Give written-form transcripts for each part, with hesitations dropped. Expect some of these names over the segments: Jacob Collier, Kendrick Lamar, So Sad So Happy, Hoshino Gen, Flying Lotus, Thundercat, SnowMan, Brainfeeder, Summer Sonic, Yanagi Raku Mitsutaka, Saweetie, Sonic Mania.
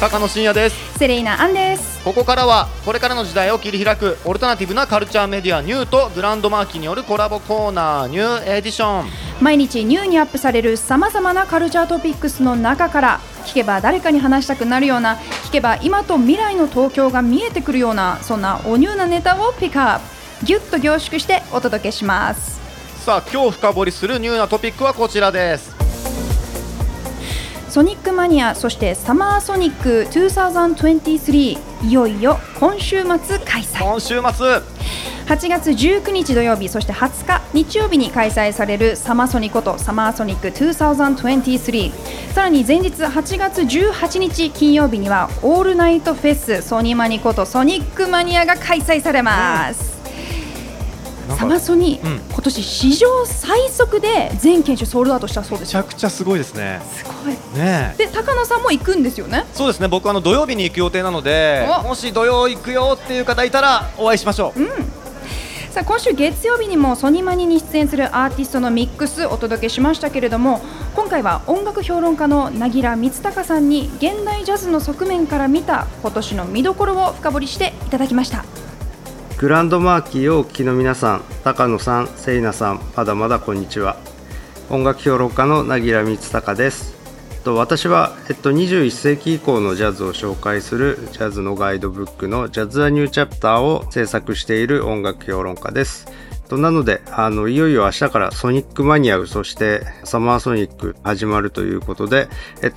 高野真也です。セレイナアンです。ここからはこれからの時代を切り開くオルタナティブなカルチャーメディアニューとグランドマーキーによるコラボコーナーニューエディション。毎日ニューにアップされるさまざまなカルチャートピックスの中から聞けば誰かに話したくなるような、聞けば今と未来の東京が見えてくるような、そんなおニューなネタをピックアップ、ギュッと凝縮してお届けします。さあ、今日深掘りするニューなトピックはこちらです。ソニックマニア、そしてサマーソニック2023、いよいよ今週末開催。今週末8月19日土曜日、そして20日日曜日に開催されるサマソニことサマーソニック2023、さらに前日8月18日金曜日にはオールナイトフェスソニマニことソニックマニアが開催されます。サマソニ、今年史上最速で全研修ソールドアウトしたそうです。めちゃくちゃすごいですね。すごいね。で、高野さんも行くんですよね。そうですね、僕土曜日に行く予定なので、もし土曜行くよっていう方いたらお会いしましょう。さあ、今週月曜日にもソニマニに出演するアーティストのミックスお届けしましたけれども、今回は音楽評論家の柳楽光隆さんに現代ジャズの側面から見た今年の見どころを深掘りしていただきました。グランドマーキーをお聞きの皆さん、高野さん、セイナさん、まだまだこんにちは。音楽評論家の柳楽光隆です。私は、21世紀以降のジャズを紹介するジャズのガイドブックのジャズ・ア・ニュー・チャプターを制作している音楽評論家です。なので、いよいよ明日からソニックマニア、そしてサマーソニック始まるということで、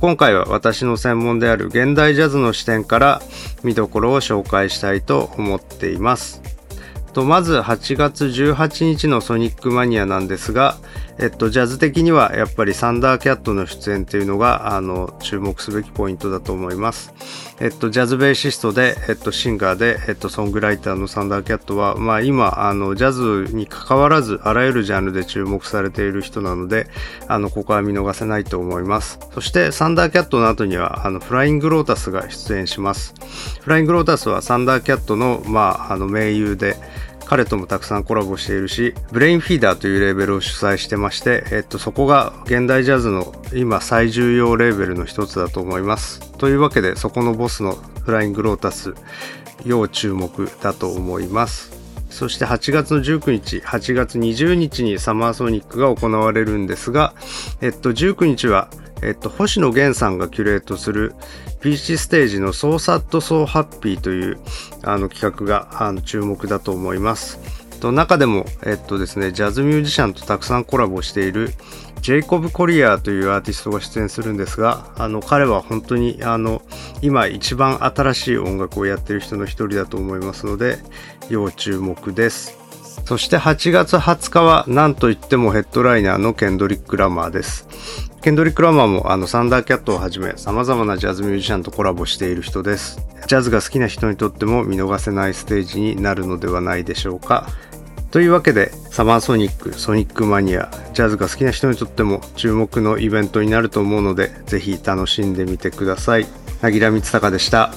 今回は私の専門である現代ジャズの視点から見どころを紹介したいと思っています。まず8月18日のソニックマニアなんですが、ジャズ的にはやっぱりサンダーキャットの出演というのが注目すべきポイントだと思います。ジャズベーシストで、シンガーで、ソングライターのサンダーキャットは、今ジャズに関わらずあらゆるジャンルで注目されている人なので、ここは見逃せないと思います。そしてサンダーキャットの後にはフライングロータスが出演します。フライングロータスはサンダーキャットの、盟友で、彼ともたくさんコラボしているし、ブレインフィーダーというレーベルを主催してまして、そこが現代ジャズの今最重要レーベルの一つだと思います。というわけで、そこのボスのフライングロータス、要注目だと思います。そして8月の19日、8月20日にサマーソニックが行われるんですが、19日は、星野源さんがキュレートするビーチステージのSo Sad So Happyという企画が注目だと思います。中でも、ジャズミュージシャンとたくさんコラボしているジェイコブ・コリアーというアーティストが出演するんですが、彼は本当に今一番新しい音楽をやっている人の一人だと思いますので、要注目です。そして8月20日はなんといってもヘッドライナーのケンドリック・ラマーです。ケンドリック・ラマーもサンダーキャットをはじめ様々なジャズミュージシャンとコラボしている人です。ジャズが好きな人にとっても見逃せないステージになるのではないでしょうか。というわけで、サマーソニック、ソニックマニア、ジャズが好きな人にとっても注目のイベントになると思うので、ぜひ楽しんでみてください。柳楽光隆でした。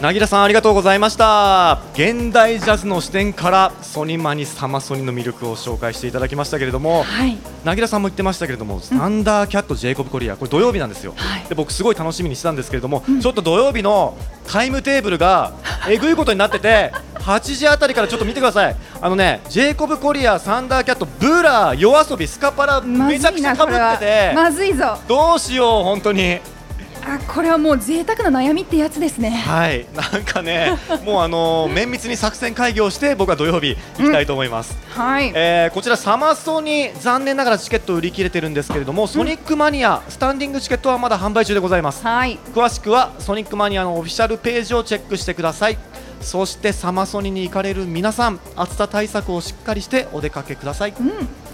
柳楽さん、ありがとうございました。現代ジャズの視点からソニマニ、サマソニの魅力を紹介していただきましたけれども、柳楽さんも言ってましたけれども、サンダーキャット、ジェイコブ・コリア、これ土曜日なんですよ、で僕すごい楽しみにしてたんですけれども、ちょっと土曜日のタイムテーブルがえぐいことになってて8時あたりからちょっと見てください。ジェイコブ・コリア、サンダーキャット、ブラ、夜遊び、スカパラ、めちゃくちゃ被ってて、まずいぞ、どうしよう本当に。これはもう贅沢な悩みってやつですね。はい、なんかねもう綿密に作戦会議をして、僕は土曜日行きたいと思います、こちらサマソニ、残念ながらチケット売り切れてるんですけれども、ソニックマニアスタンディングチケットはまだ販売中でございます、詳しくはソニックマニアのオフィシャルページをチェックしてください。そしてサマソニに行かれる皆さん、暑さ対策をしっかりしてお出かけください、